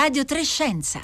Radio Prescienza.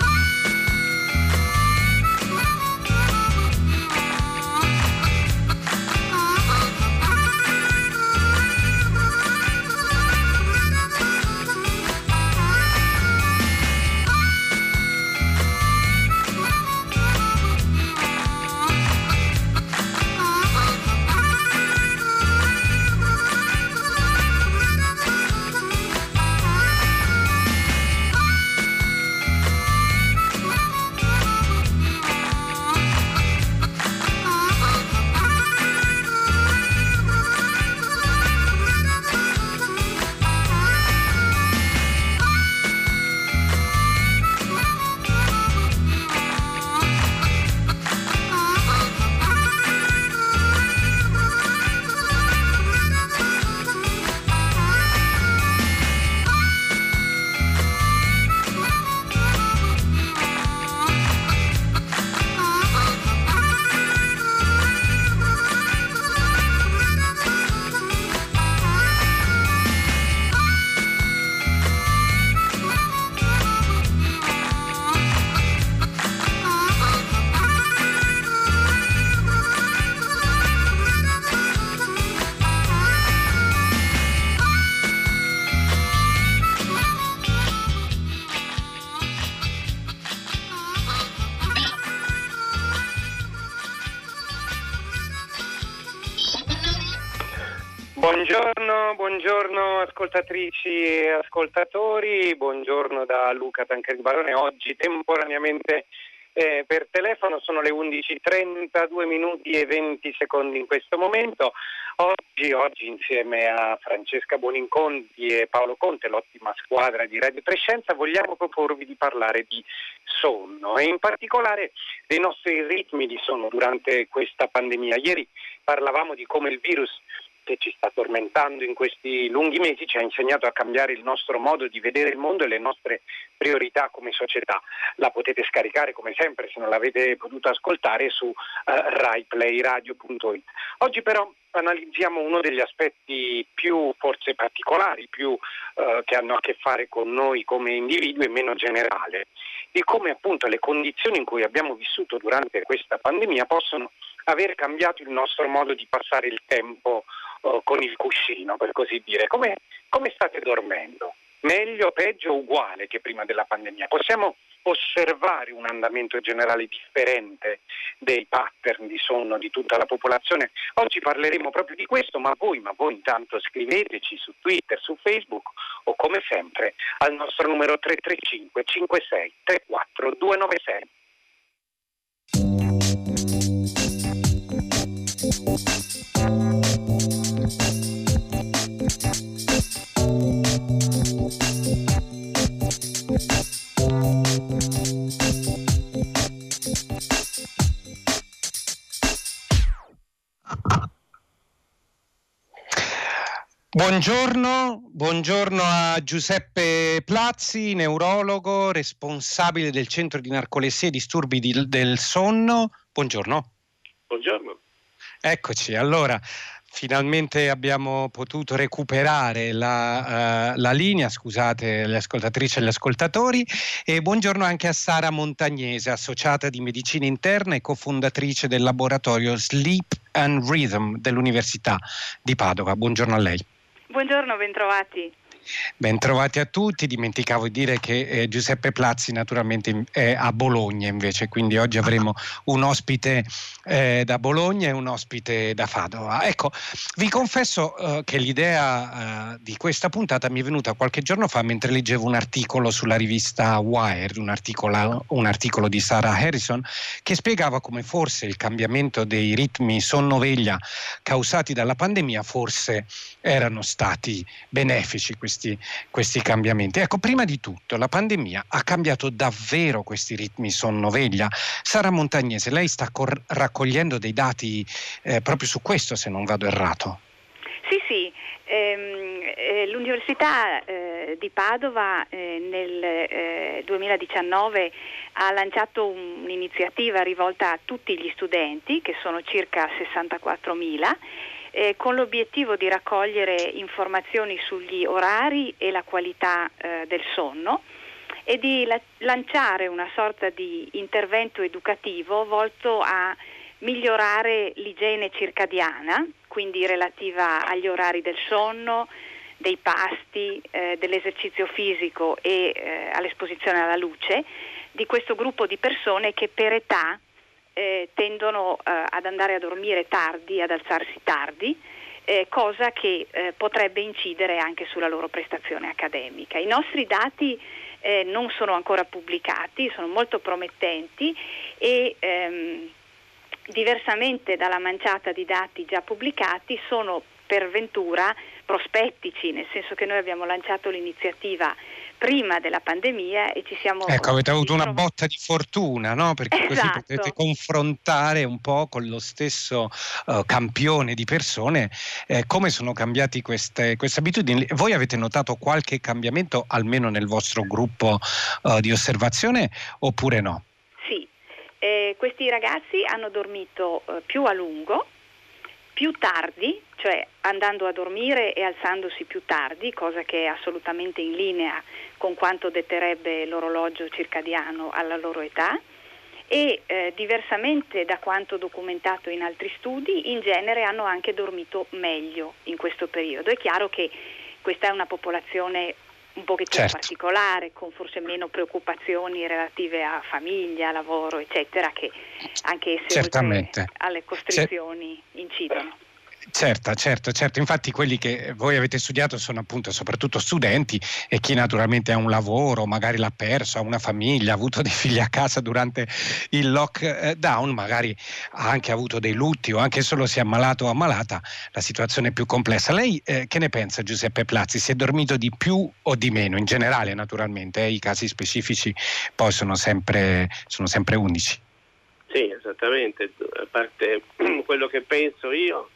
Buongiorno ascoltatrici e ascoltatori, buongiorno da Luca Tancredi Barone, oggi temporaneamente per telefono, sono le 11:32 minuti e 20 secondi in questo momento. Oggi insieme a Francesca Boninconti e Paolo Conte, l'ottima squadra di Radio Prescienza, vogliamo proporvi di parlare di sonno e in particolare dei nostri ritmi di sonno durante questa pandemia. Ieri parlavamo di come il virus che ci sta tormentando in questi lunghi mesi ci ha insegnato a cambiare il nostro modo di vedere il mondo e le nostre priorità come società. La potete scaricare come sempre, se non l'avete potuto ascoltare, su RaiPlayRadio.it. Oggi però analizziamo uno degli aspetti più forse particolari, più che hanno a che fare con noi come individui e meno generale, di come appunto le condizioni in cui abbiamo vissuto durante questa pandemia possono aver cambiato il nostro modo di passare il tempo con il cuscino, per così dire. Come state dormendo? Meglio, peggio o uguale che prima della pandemia? Possiamo osservare un andamento generale differente dei pattern di sonno di tutta la popolazione? Oggi parleremo proprio di questo, ma voi intanto scriveteci su Twitter, su Facebook o come sempre al nostro numero 335 56 34 296. Buongiorno a Giuseppe Plazzi, neurologo, responsabile del centro di narcolessia e disturbi del sonno. Buongiorno. Buongiorno. Eccoci, allora finalmente abbiamo potuto recuperare la linea, scusate le ascoltatrici e gli ascoltatori, e buongiorno anche a Sara Montagnese, associata di medicina interna e cofondatrice del laboratorio Sleep and Rhythm dell'Università di Padova. Buongiorno a lei. Buongiorno, bentrovati. Bentrovati a tutti. Dimenticavo di dire che Giuseppe Plazzi naturalmente è a Bologna invece, quindi oggi avremo un ospite da Bologna e un ospite da Padova. Ecco, vi confesso che l'idea di questa puntata mi è venuta qualche giorno fa mentre leggevo un articolo sulla rivista Wired, un articolo di Sarah Harrison, che spiegava come forse il cambiamento dei ritmi sonno-veglia causati dalla pandemia forse erano stati benefici questi cambiamenti. Ecco, prima di tutto la pandemia ha cambiato davvero questi ritmi sonno-veglia. Sara Montagnese, lei sta raccogliendo dei dati proprio su questo, se non vado errato. Sì. L'Università di Padova nel 2019 ha lanciato un'iniziativa rivolta a tutti gli studenti, che sono circa 64.000, con l'obiettivo di raccogliere informazioni sugli orari e la qualità del sonno e di lanciare una sorta di intervento educativo volto a migliorare l'igiene circadiana, quindi relativa agli orari del sonno, dei pasti, dell'esercizio fisico e all'esposizione alla luce, di questo gruppo di persone che per età tendono ad andare a dormire tardi, ad alzarsi tardi, cosa che potrebbe incidere anche sulla loro prestazione accademica. I nostri dati non sono ancora pubblicati, sono molto promettenti e diversamente dalla manciata di dati già pubblicati sono per ventura prospettici, nel senso che noi abbiamo lanciato l'iniziativa prima della pandemia e ci siamo... Ecco, avete avuto una botta di fortuna, no? Perché esatto, così potete confrontare un po' con lo stesso campione di persone come sono cambiati queste abitudini. Voi avete notato qualche cambiamento almeno nel vostro gruppo di osservazione oppure no? Sì, questi ragazzi hanno dormito più a lungo, più tardi, cioè andando a dormire e alzandosi più tardi, cosa che è assolutamente in linea con quanto detterebbe l'orologio circadiano alla loro età, e diversamente da quanto documentato in altri studi, in genere hanno anche dormito meglio in questo periodo. È chiaro che questa è una popolazione un pochettino certo, particolare, con forse meno preoccupazioni relative a famiglia, lavoro, eccetera, che anche se alle costrizioni incidono. Certo, infatti quelli che voi avete studiato sono appunto soprattutto studenti e chi naturalmente ha un lavoro, magari l'ha perso, ha una famiglia, ha avuto dei figli a casa durante il lockdown, magari ha anche avuto dei lutti o anche solo si è ammalato o ammalata, la situazione è più complessa. Lei che ne pensa, Giuseppe Plazzi? Si è dormito di più o di meno? In generale naturalmente, i casi specifici poi sono sempre 11. Sì, esattamente, a parte quello che penso io.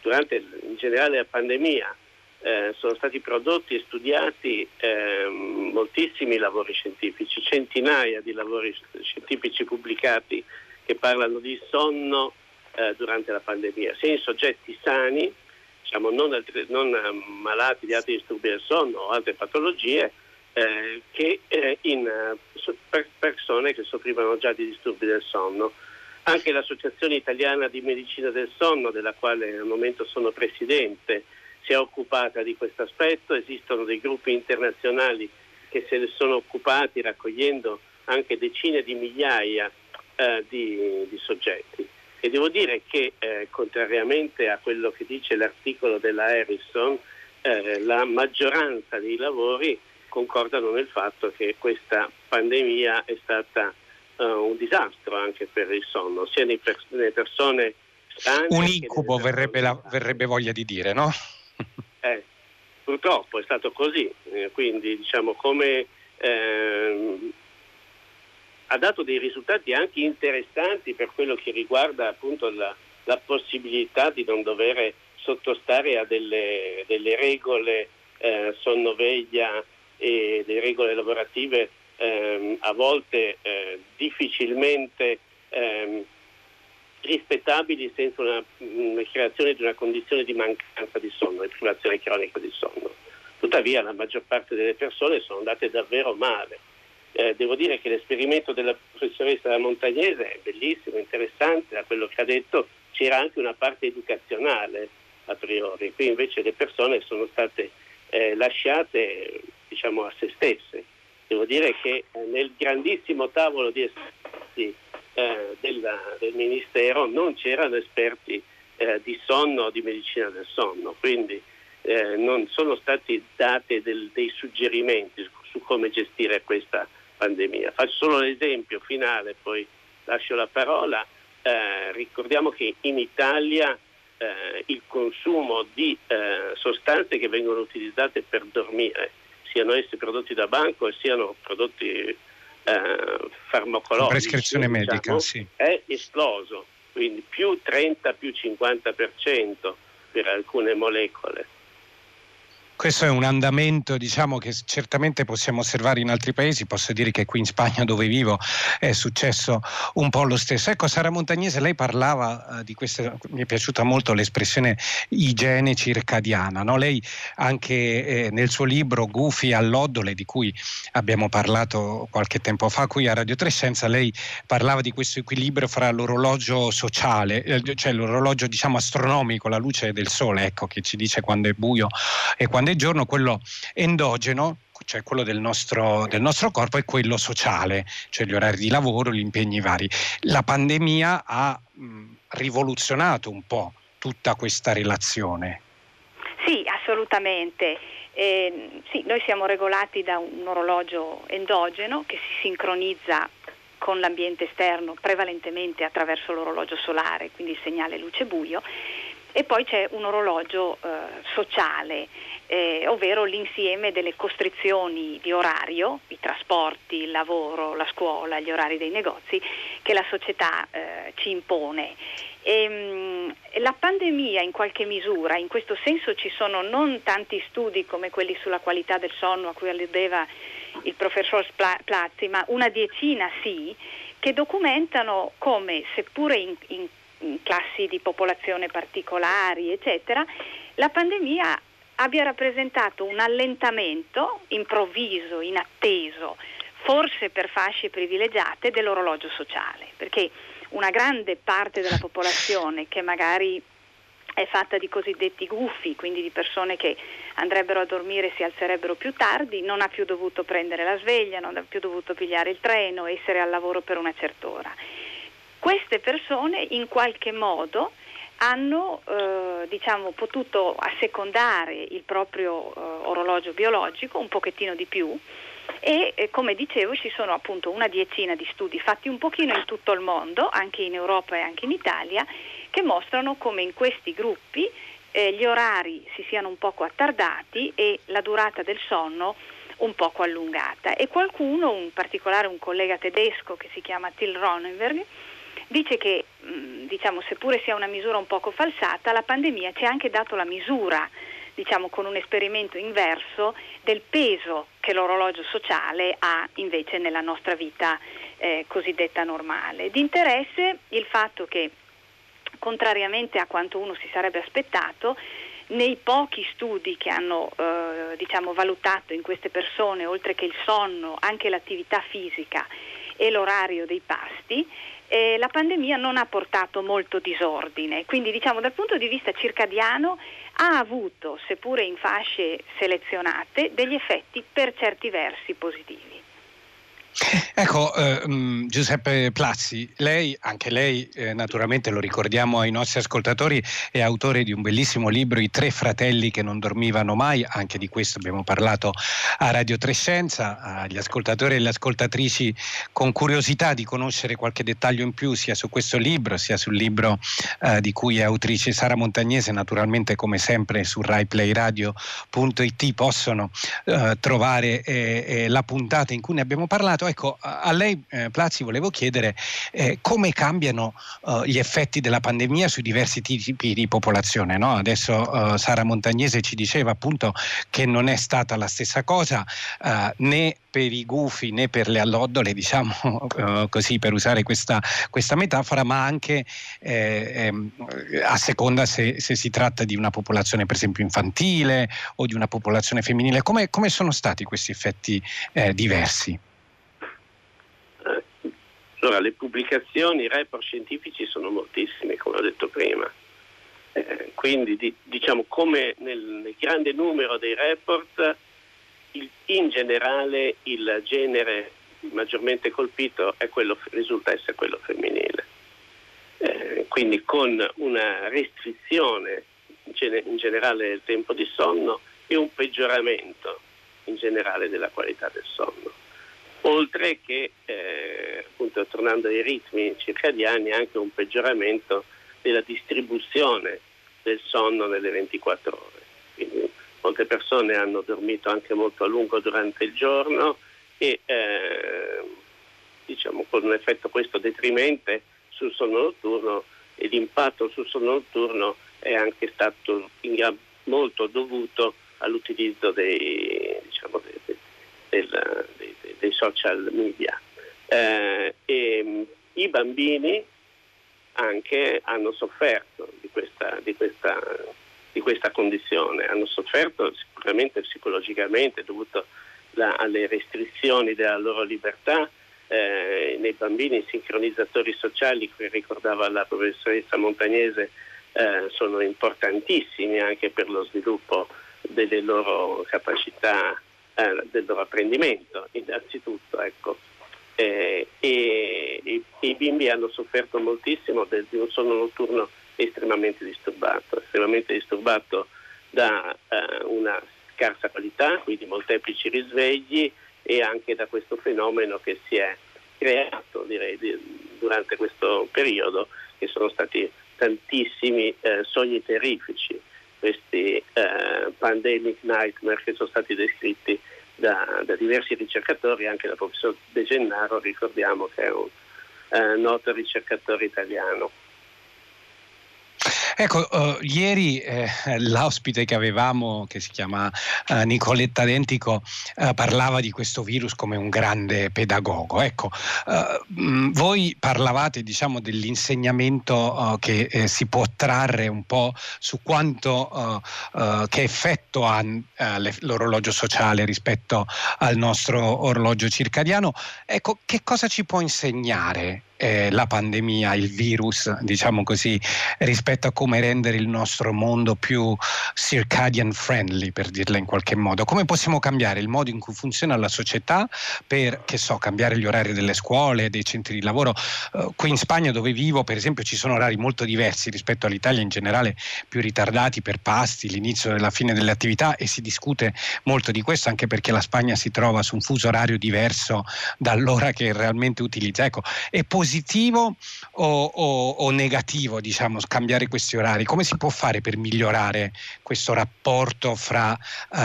Durante in generale la pandemia sono stati prodotti e studiati moltissimi lavori scientifici, centinaia di lavori scientifici pubblicati che parlano di sonno durante la pandemia, sia in soggetti sani, non malati di altri disturbi del sonno o altre patologie, che in persone che soffrivano già di disturbi del sonno. Anche l'Associazione Italiana di Medicina del Sonno, della quale al momento sono presidente, si è occupata di questo aspetto. Esistono dei gruppi internazionali che se ne sono occupati, raccogliendo anche decine di migliaia di soggetti. E devo dire che, contrariamente a quello che dice l'articolo della Harrison, la maggioranza dei lavori concordano nel fatto che questa pandemia è stata un disastro anche per il sonno, sia nelle persone sane. Un incubo verrebbe voglia di dire, no? Purtroppo è stato così, quindi come ha dato dei risultati anche interessanti per quello che riguarda appunto la possibilità di non dover sottostare a delle regole sonno-veglia e delle regole lavorative a volte difficilmente rispettabili senza una creazione di una condizione di mancanza di sonno e privazione cronica di sonno. Tuttavia la maggior parte delle persone sono andate davvero male. Devo dire che l'esperimento della professoressa Montagnese è bellissimo, interessante, da quello che ha detto c'era anche una parte educazionale a priori, qui invece le persone sono state lasciate a se stesse. Devo dire che nel grandissimo tavolo di esperti del Ministero non c'erano esperti di sonno o di medicina del sonno, quindi non sono stati dati dei suggerimenti su come gestire questa pandemia. Faccio solo l'esempio finale, poi lascio la parola. Ricordiamo che in Italia il consumo di sostanze che vengono utilizzate per dormire, siano essi prodotti da banco e siano prodotti farmacologici, prescrizione medica, sì, è esploso, quindi più 30, più 50% per alcune molecole. Questo è un andamento, diciamo, che certamente possiamo osservare in altri paesi. Posso dire che qui in Spagna, dove vivo, è successo un po' lo stesso. Ecco, Sara Montagnese, lei parlava di questa, mi è piaciuta molto l'espressione igiene circadiana, no? Lei anche nel suo libro Gufi all'Oddole, di cui abbiamo parlato qualche tempo fa qui a Radio Prescienza, lei parlava di questo equilibrio fra l'orologio sociale, cioè l'orologio, diciamo, astronomico, la luce del sole, ecco, che ci dice quando è buio e quando è giorno, quello endogeno, cioè quello del nostro corpo, e quello sociale, cioè gli orari di lavoro, gli impegni vari. La pandemia ha rivoluzionato un po' tutta questa relazione. Sì, assolutamente. Sì, noi siamo regolati da un orologio endogeno che si sincronizza con l'ambiente esterno prevalentemente attraverso l'orologio solare, quindi il segnale luce-buio, e poi c'è un orologio sociale, ovvero l'insieme delle costrizioni di orario, i trasporti, il lavoro, la scuola, gli orari dei negozi che la società ci impone. La pandemia in qualche misura, in questo senso ci sono non tanti studi come quelli sulla qualità del sonno a cui alludeva il professor Plazzi, ma una diecina sì, che documentano come, seppure in classi di popolazione particolari, eccetera, la pandemia abbia rappresentato un allentamento improvviso, inatteso, forse per fasce privilegiate, dell'orologio sociale, perché una grande parte della popolazione che magari è fatta di cosiddetti gufi, quindi di persone che andrebbero a dormire e si alzerebbero più tardi, non ha più dovuto prendere la sveglia, non ha più dovuto pigliare il treno, essere al lavoro per una certa ora. Queste persone in qualche modo hanno potuto assecondare il proprio orologio biologico un pochettino di più e come dicevo ci sono appunto una diecina di studi fatti un pochino in tutto il mondo, anche in Europa e anche in Italia, che mostrano come in questi gruppi gli orari si siano un poco attardati e la durata del sonno un poco allungata. E qualcuno, in particolare un collega tedesco che si chiama Till Roenneberg, dice che seppure sia una misura un poco falsata, la pandemia ci ha anche dato la misura, con un esperimento inverso, del peso che l'orologio sociale ha invece nella nostra vita cosiddetta normale. Di interesse il fatto che, contrariamente a quanto uno si sarebbe aspettato, nei pochi studi che hanno valutato in queste persone, oltre che il sonno, anche l'attività fisica e l'orario dei pasti, la pandemia non ha portato molto disordine, quindi dal punto di vista circadiano ha avuto, seppure in fasce selezionate, degli effetti per certi versi positivi. Ecco, Giuseppe Plazzi, anche lei naturalmente, lo ricordiamo ai nostri ascoltatori, è autore di un bellissimo libro, I tre fratelli che non dormivano mai. Anche di questo abbiamo parlato a Radio Prescienza. Agli ascoltatori e alle ascoltatrici con curiosità di conoscere qualche dettaglio in più sia su questo libro sia sul libro di cui è autrice Sara Montagnese, naturalmente come sempre su RaiPlayRadio.it possono trovare la puntata in cui ne abbiamo parlato. Ecco, a lei Plazzi volevo chiedere come cambiano gli effetti della pandemia sui diversi tipi di popolazione, no? Adesso Sara Montagnese ci diceva appunto che non è stata la stessa cosa né per i gufi né per le alloddole, così per usare questa metafora, ma anche a seconda se si tratta di una popolazione per esempio infantile o di una popolazione femminile. Come sono stati questi effetti diversi? Allora, le pubblicazioni, i report scientifici sono moltissime, come ho detto prima, quindi come nel grande numero dei report, in generale il genere maggiormente colpito è quello, risulta essere quello femminile, quindi con una restrizione in generale del tempo di sonno e un peggioramento in generale della qualità del sonno. Oltre che, appunto, tornando ai ritmi circadiani, anche un peggioramento della distribuzione del sonno nelle 24 ore. Quindi molte persone hanno dormito anche molto a lungo durante il giorno e con un effetto questo detrimente sul sonno notturno, e l'impatto sul sonno notturno è anche stato molto dovuto all'utilizzo dei social media. E i bambini anche hanno sofferto di questa condizione, hanno sofferto sicuramente psicologicamente dovuto alle restrizioni della loro libertà. Nei bambini i sincronizzatori sociali, come ricordava la professoressa Montagnese, sono importantissimi anche per lo sviluppo delle loro capacità, del loro apprendimento innanzitutto, ecco. E i bimbi hanno sofferto moltissimo di un sonno notturno estremamente disturbato da una scarsa qualità, quindi molteplici risvegli, e anche da questo fenomeno che si è creato, direi, durante questo periodo, che sono stati tantissimi sogni terrifici, questi pandemic nightmare che sono stati descritti da diversi ricercatori, anche dal professor De Gennaro, ricordiamo che è un noto ricercatore italiano. Ecco, ieri l'ospite che avevamo, che si chiama Nicoletta Dentico, parlava di questo virus come un grande pedagogo. Ecco, voi parlavate, diciamo, dell'insegnamento che si può trarre un po' su quanto che effetto ha l'orologio sociale rispetto al nostro orologio circadiano. Ecco, che cosa ci può insegnare la pandemia, il virus, diciamo così, rispetto a come rendere il nostro mondo più circadian friendly, per dirla in qualche modo? Come possiamo cambiare il modo in cui funziona la società per, che so, cambiare gli orari delle scuole, dei centri di lavoro? Qui in Spagna, dove vivo, per esempio, ci sono orari molto diversi rispetto all'Italia in generale, più ritardati per pasti, l'inizio e la fine delle attività, e si discute molto di questo, anche perché la Spagna si trova su un fuso orario diverso dall'ora che realmente utilizza. Ecco, è positivo o negativo, diciamo, cambiare questi orari? Come si può fare per migliorare questo rapporto fra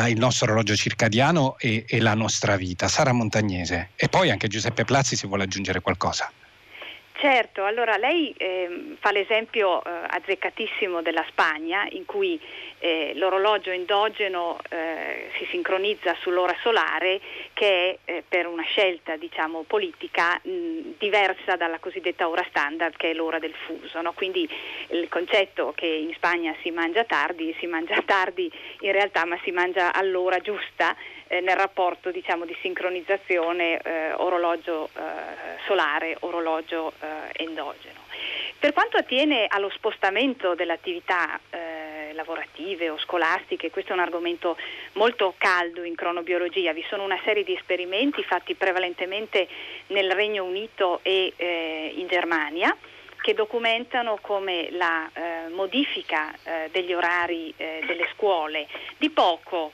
il nostro orologio circadiano e la nostra vita? Sara Montagnese, e poi anche Giuseppe Plazzi se vuole aggiungere qualcosa. Certo, allora lei fa l'esempio azzeccatissimo della Spagna, in cui l'orologio endogeno si sincronizza sull'ora solare, che è per una scelta, diciamo, politica diversa dalla cosiddetta ora standard, che è l'ora del fuso, no? Quindi il concetto che in Spagna si mangia tardi in realtà, ma si mangia all'ora giusta, nel rapporto, diciamo, di sincronizzazione orologio solare, orologio endogeno. Per quanto attiene allo spostamento delle attività lavorative o scolastiche, questo è un argomento molto caldo in cronobiologia. Vi sono una serie di esperimenti fatti prevalentemente nel Regno Unito e in Germania, che documentano come la modifica degli orari delle scuole, di poco,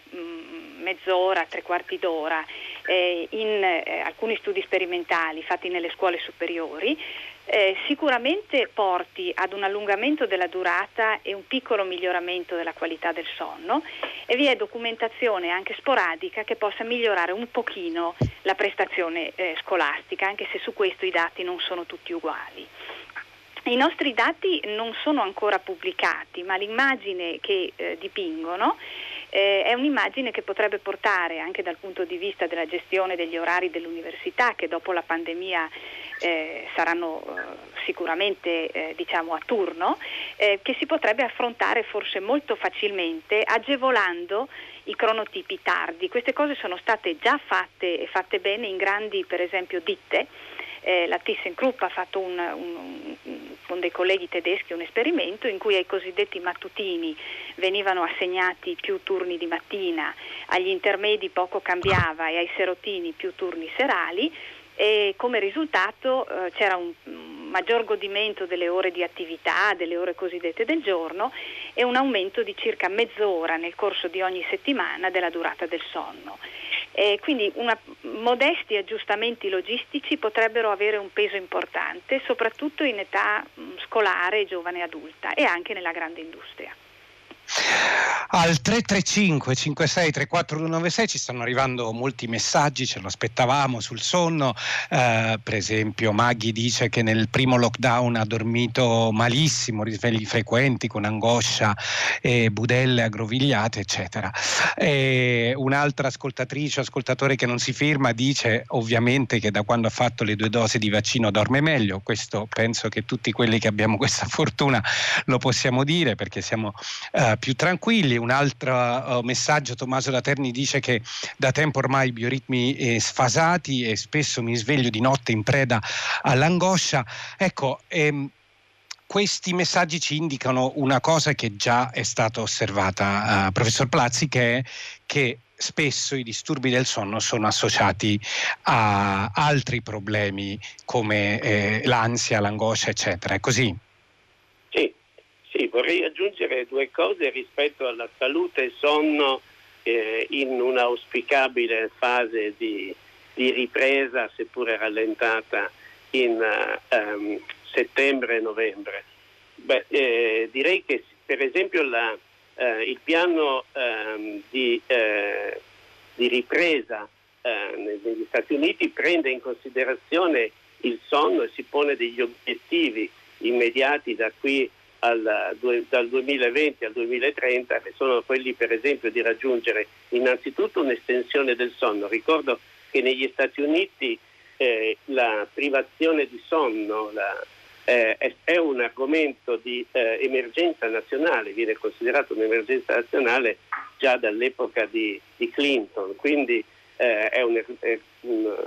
mezz'ora, tre quarti d'ora, in alcuni studi sperimentali fatti nelle scuole superiori, sicuramente porti ad un allungamento della durata e un piccolo miglioramento della qualità del sonno, e vi è documentazione anche sporadica che possa migliorare un pochino la prestazione scolastica, anche se su questo i dati non sono tutti uguali. I nostri dati non sono ancora pubblicati, ma l'immagine che dipingono è un'immagine che potrebbe portare, anche dal punto di vista della gestione degli orari dell'università, che dopo la pandemia saranno sicuramente diciamo a turno, che si potrebbe affrontare forse molto facilmente, agevolando i cronotipi tardi. Queste cose sono state già fatte, e fatte bene, in grandi, per esempio, ditte. La ThyssenKrupp ha fatto con dei colleghi tedeschi un esperimento in cui ai cosiddetti mattutini venivano assegnati più turni di mattina, agli intermedi poco cambiava e ai serotini più turni serali, e come risultato c'era un maggior godimento delle ore di attività, delle ore cosiddette del giorno, e un aumento di circa mezz'ora nel corso di ogni settimana della durata del sonno. Quindi modesti aggiustamenti logistici potrebbero avere un peso importante, soprattutto in età scolare e giovane adulta, e anche nella grande industria. Al 335 56 34 196 ci stanno arrivando molti messaggi, ce lo aspettavamo, sul sonno. Per esempio Maghi dice che nel primo lockdown ha dormito malissimo, risvegli frequenti con angoscia e budelle aggrovigliate eccetera. E un'altra ascoltatrice o ascoltatore che non si firma dice ovviamente che da quando ha fatto le 2 dosi di vaccino dorme meglio. Questo penso che tutti quelli che abbiamo questa fortuna lo possiamo dire, perché siamo più tranquilli. Un altro messaggio, Tommaso Laterni dice che da tempo ormai bioritmi sfasati e spesso mi sveglio di notte in preda all'angoscia. Ecco, questi messaggi ci indicano una cosa che già è stata osservata, professor Plazzi, che è che spesso i disturbi del sonno sono associati a altri problemi come l'ansia, l'angoscia, eccetera. È così? Sì, vorrei aggiungere 2 cose rispetto alla salute e sonno in una auspicabile fase di ripresa, seppure rallentata, in settembre e novembre. Direi che per esempio il piano di ripresa negli Stati Uniti prende in considerazione il sonno e si pone degli obiettivi immediati da qui dal 2020 al 2030, che sono quelli per esempio di raggiungere innanzitutto un'estensione del sonno. Ricordo che negli Stati Uniti la privazione di sonno è un argomento di emergenza nazionale, viene considerato un'emergenza nazionale già dall'epoca di Clinton, quindi è un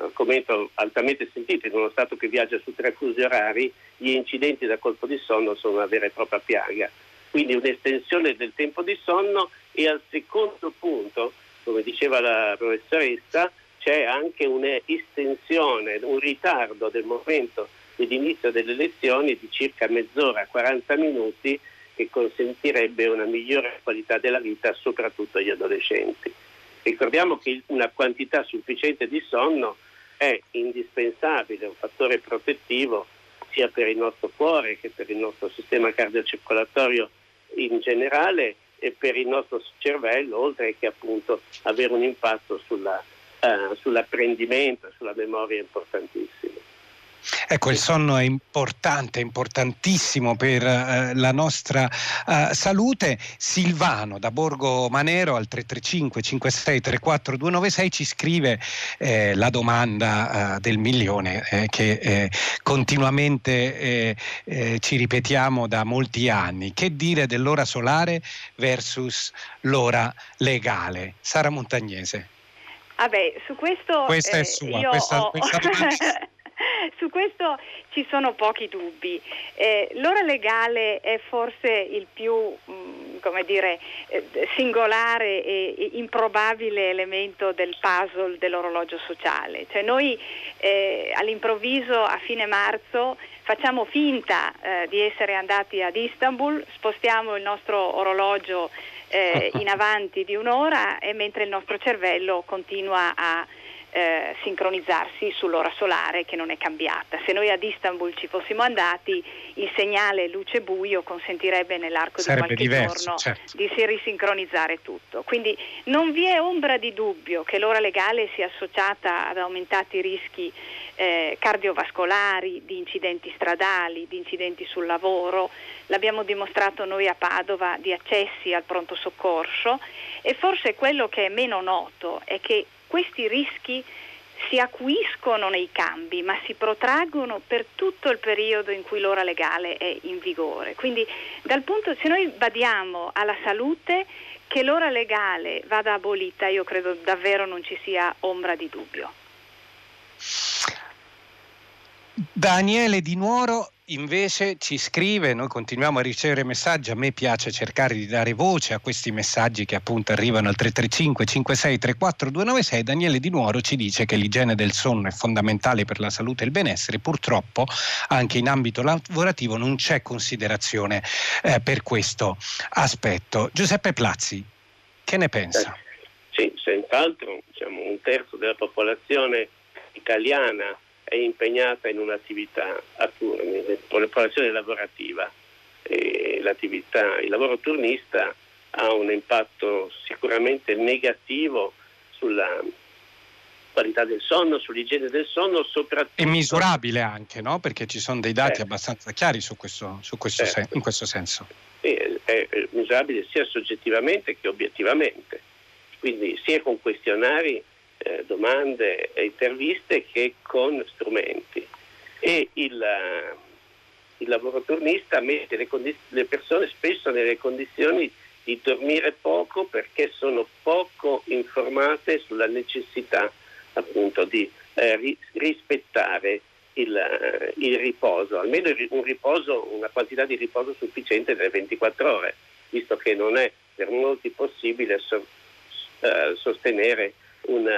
argomento altamente sentito. In uno Stato che viaggia su 3 fusi orari, gli incidenti da colpo di sonno sono una vera e propria piaga, quindi un'estensione del tempo di sonno. E al secondo punto, come diceva la professoressa, c'è anche un'estensione, un ritardo del momento dell'inizio delle lezioni di circa mezz'ora, 40 minuti, che consentirebbe una migliore qualità della vita soprattutto agli adolescenti. Ricordiamo che una quantità sufficiente di sonno è indispensabile, è un fattore protettivo sia per il nostro cuore che per il nostro sistema cardiocircolatorio in generale e per il nostro cervello, oltre che appunto avere un impatto sull'apprendimento, sulla memoria importantissima. Ecco, il sonno è importante, importantissimo per la nostra salute. Silvano da Borgo Manero al 335 56 34 296 ci scrive la domanda del milione che continuamente ci ripetiamo da molti anni: che dire dell'ora solare versus l'ora legale? Sara Montagnese. Su questo questa è sua, questa domanda. Su questo ci sono pochi dubbi. L'ora legale è forse il più, singolare e improbabile elemento del puzzle dell'orologio sociale. Cioè noi all'improvviso a fine marzo facciamo finta di essere andati ad Istanbul, spostiamo il nostro orologio in avanti di 1 ora, e mentre il nostro cervello continua a sincronizzarsi sull'ora solare, che non è cambiata. Se noi ad Istanbul ci fossimo andati, il segnale luce buio consentirebbe nell'arco sarebbe di qualche giorno, certo, di si risincronizzare tutto. Quindi non vi è ombra di dubbio che l'ora legale sia associata ad aumentati rischi cardiovascolari, di incidenti stradali, di incidenti sul lavoro. L'abbiamo dimostrato noi a Padova, di accessi al pronto soccorso. E forse quello che è meno noto è che questi rischi si acuiscono nei cambi, ma si protraggono per tutto il periodo in cui l'ora legale è in vigore. Quindi se noi badiamo alla salute, che l'ora legale vada abolita, io credo davvero non ci sia ombra di dubbio. Daniele Di Nuoro invece ci scrive, noi continuiamo a ricevere messaggi, a me piace cercare di dare voce a questi messaggi che appunto arrivano al 335 56 34 296, Daniele Di Nuoro ci dice che l'igiene del sonno è fondamentale per la salute e il benessere, purtroppo anche in ambito lavorativo non c'è considerazione per questo aspetto. Giuseppe Plazzi, che ne pensa? Sì, senz'altro, un terzo della popolazione italiana è impegnata in un'attività a turni, con la popolazione lavorativa. Il lavoro turnista ha un impatto sicuramente negativo sulla qualità del sonno, sull'igiene del sonno soprattutto. E misurabile anche, no? Perché ci sono dei dati abbastanza chiari su questo in questo senso. Sì, è misurabile sia soggettivamente che obiettivamente, quindi sia con questionari, domande e interviste che con strumenti. E il lavoro turnista mette le persone spesso nelle condizioni di dormire poco, perché sono poco informate sulla necessità appunto di rispettare il riposo, almeno una quantità di riposo sufficiente nelle 24 ore, visto che non è per molti possibile sostenere un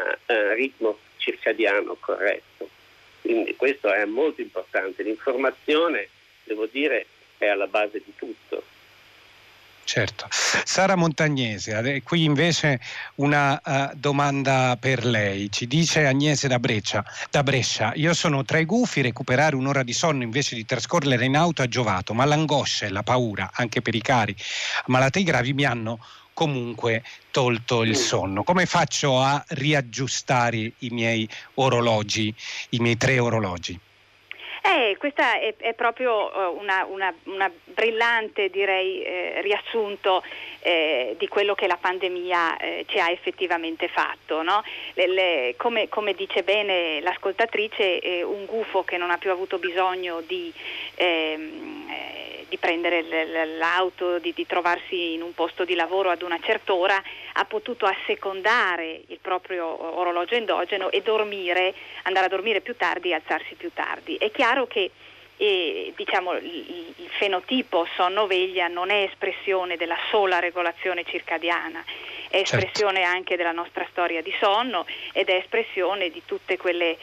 ritmo circadiano corretto. Quindi questo è molto importante, l'informazione, devo dire, è alla base di tutto. Certo. Sara Montagnese, qui invece una domanda per lei. Ci dice Agnese da Brescia: io sono tra i gufi, recuperare un'ora di sonno invece di trascorrere in auto ha giovato, ma l'angoscia e la paura, anche per i cari malati gravi, mi hanno comunque tolto il sonno. Come faccio a riaggiustare i miei tre orologi? Questa è proprio una brillante, direi, riassunto di quello che la pandemia ci ha effettivamente fatto, no? Come dice bene l'ascoltatrice, un gufo che non ha più avuto bisogno di prendere l'auto, di trovarsi in un posto di lavoro ad una certa ora, ha potuto assecondare il proprio orologio endogeno e dormire, andare a dormire più tardi e alzarsi più tardi. È chiaro che il fenotipo sonno-veglia non è espressione della sola regolazione circadiana, è espressione anche della nostra storia di sonno ed è espressione di tutte quelle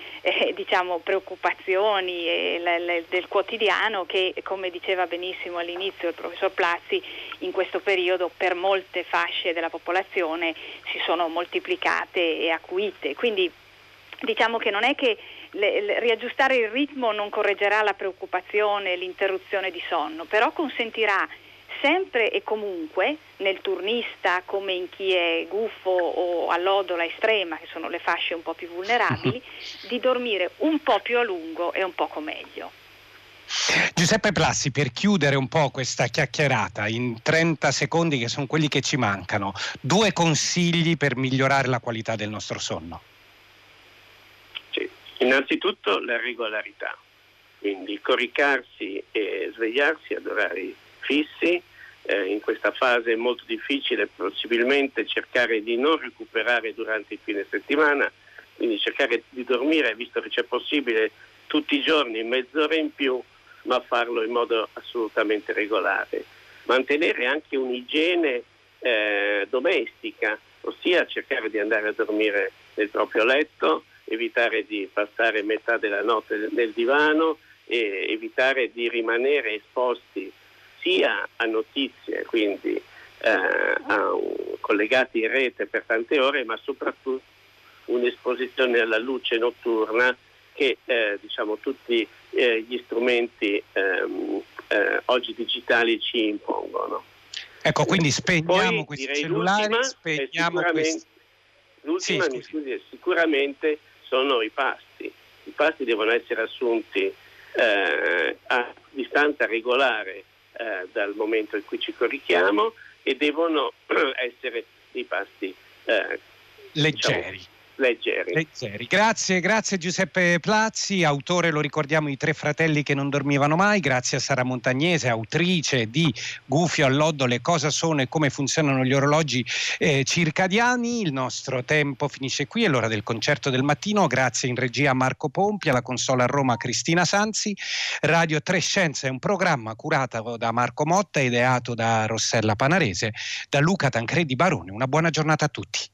preoccupazioni del quotidiano che, come diceva benissimo all'inizio il professor Plazzi, in questo periodo per molte fasce della popolazione si sono moltiplicate e acuite. Quindi diciamo che non è che riaggiustare il ritmo non correggerà la preoccupazione, l'interruzione di sonno, però consentirà sempre e comunque, nel turnista come in chi è gufo o all'odola estrema, che sono le fasce un po' più vulnerabili, di dormire un po' più a lungo e un poco meglio. Giuseppe Plazzi, per chiudere un po' questa chiacchierata in 30 secondi che sono quelli che ci mancano, 2 consigli per migliorare la qualità del nostro sonno. Sì. Innanzitutto la regolarità, quindi coricarsi e svegliarsi ad orari fissi. In questa fase è molto difficile possibilmente cercare di non recuperare durante il fine settimana, quindi cercare di dormire, visto che c'è possibile, tutti i giorni mezz'ora in più, ma farlo in modo assolutamente regolare. Mantenere anche un'igiene domestica, ossia cercare di andare a dormire nel proprio letto, evitare di passare metà della notte nel divano e evitare di rimanere esposti sia a notizie, quindi collegati in rete per tante ore, ma soprattutto un'esposizione alla luce notturna che tutti gli strumenti oggi digitali ci impongono. Ecco, quindi spegniamo questi cellulari, spegniamo questi. L'ultima, sicuramente sono i pasti. I pasti devono essere assunti a distanza regolare dal momento in cui ci corichiamo, e devono essere dei pasti leggeri. Grazie Giuseppe Plazzi, autore, lo ricordiamo, di 3 fratelli che non dormivano mai. Grazie a Sara Montagnese, autrice di Gufio all'oddole, cosa sono e come funzionano gli orologi circadiani. Il nostro tempo finisce qui, è l'ora del concerto del mattino. Grazie in regia a Marco Pompi, alla consola a Roma Cristina Sanzi. Radio Prescienza è un programma curato da Marco Motta, ideato da Rossella Panarese, da Luca Tancredi Barone. Una buona giornata a tutti.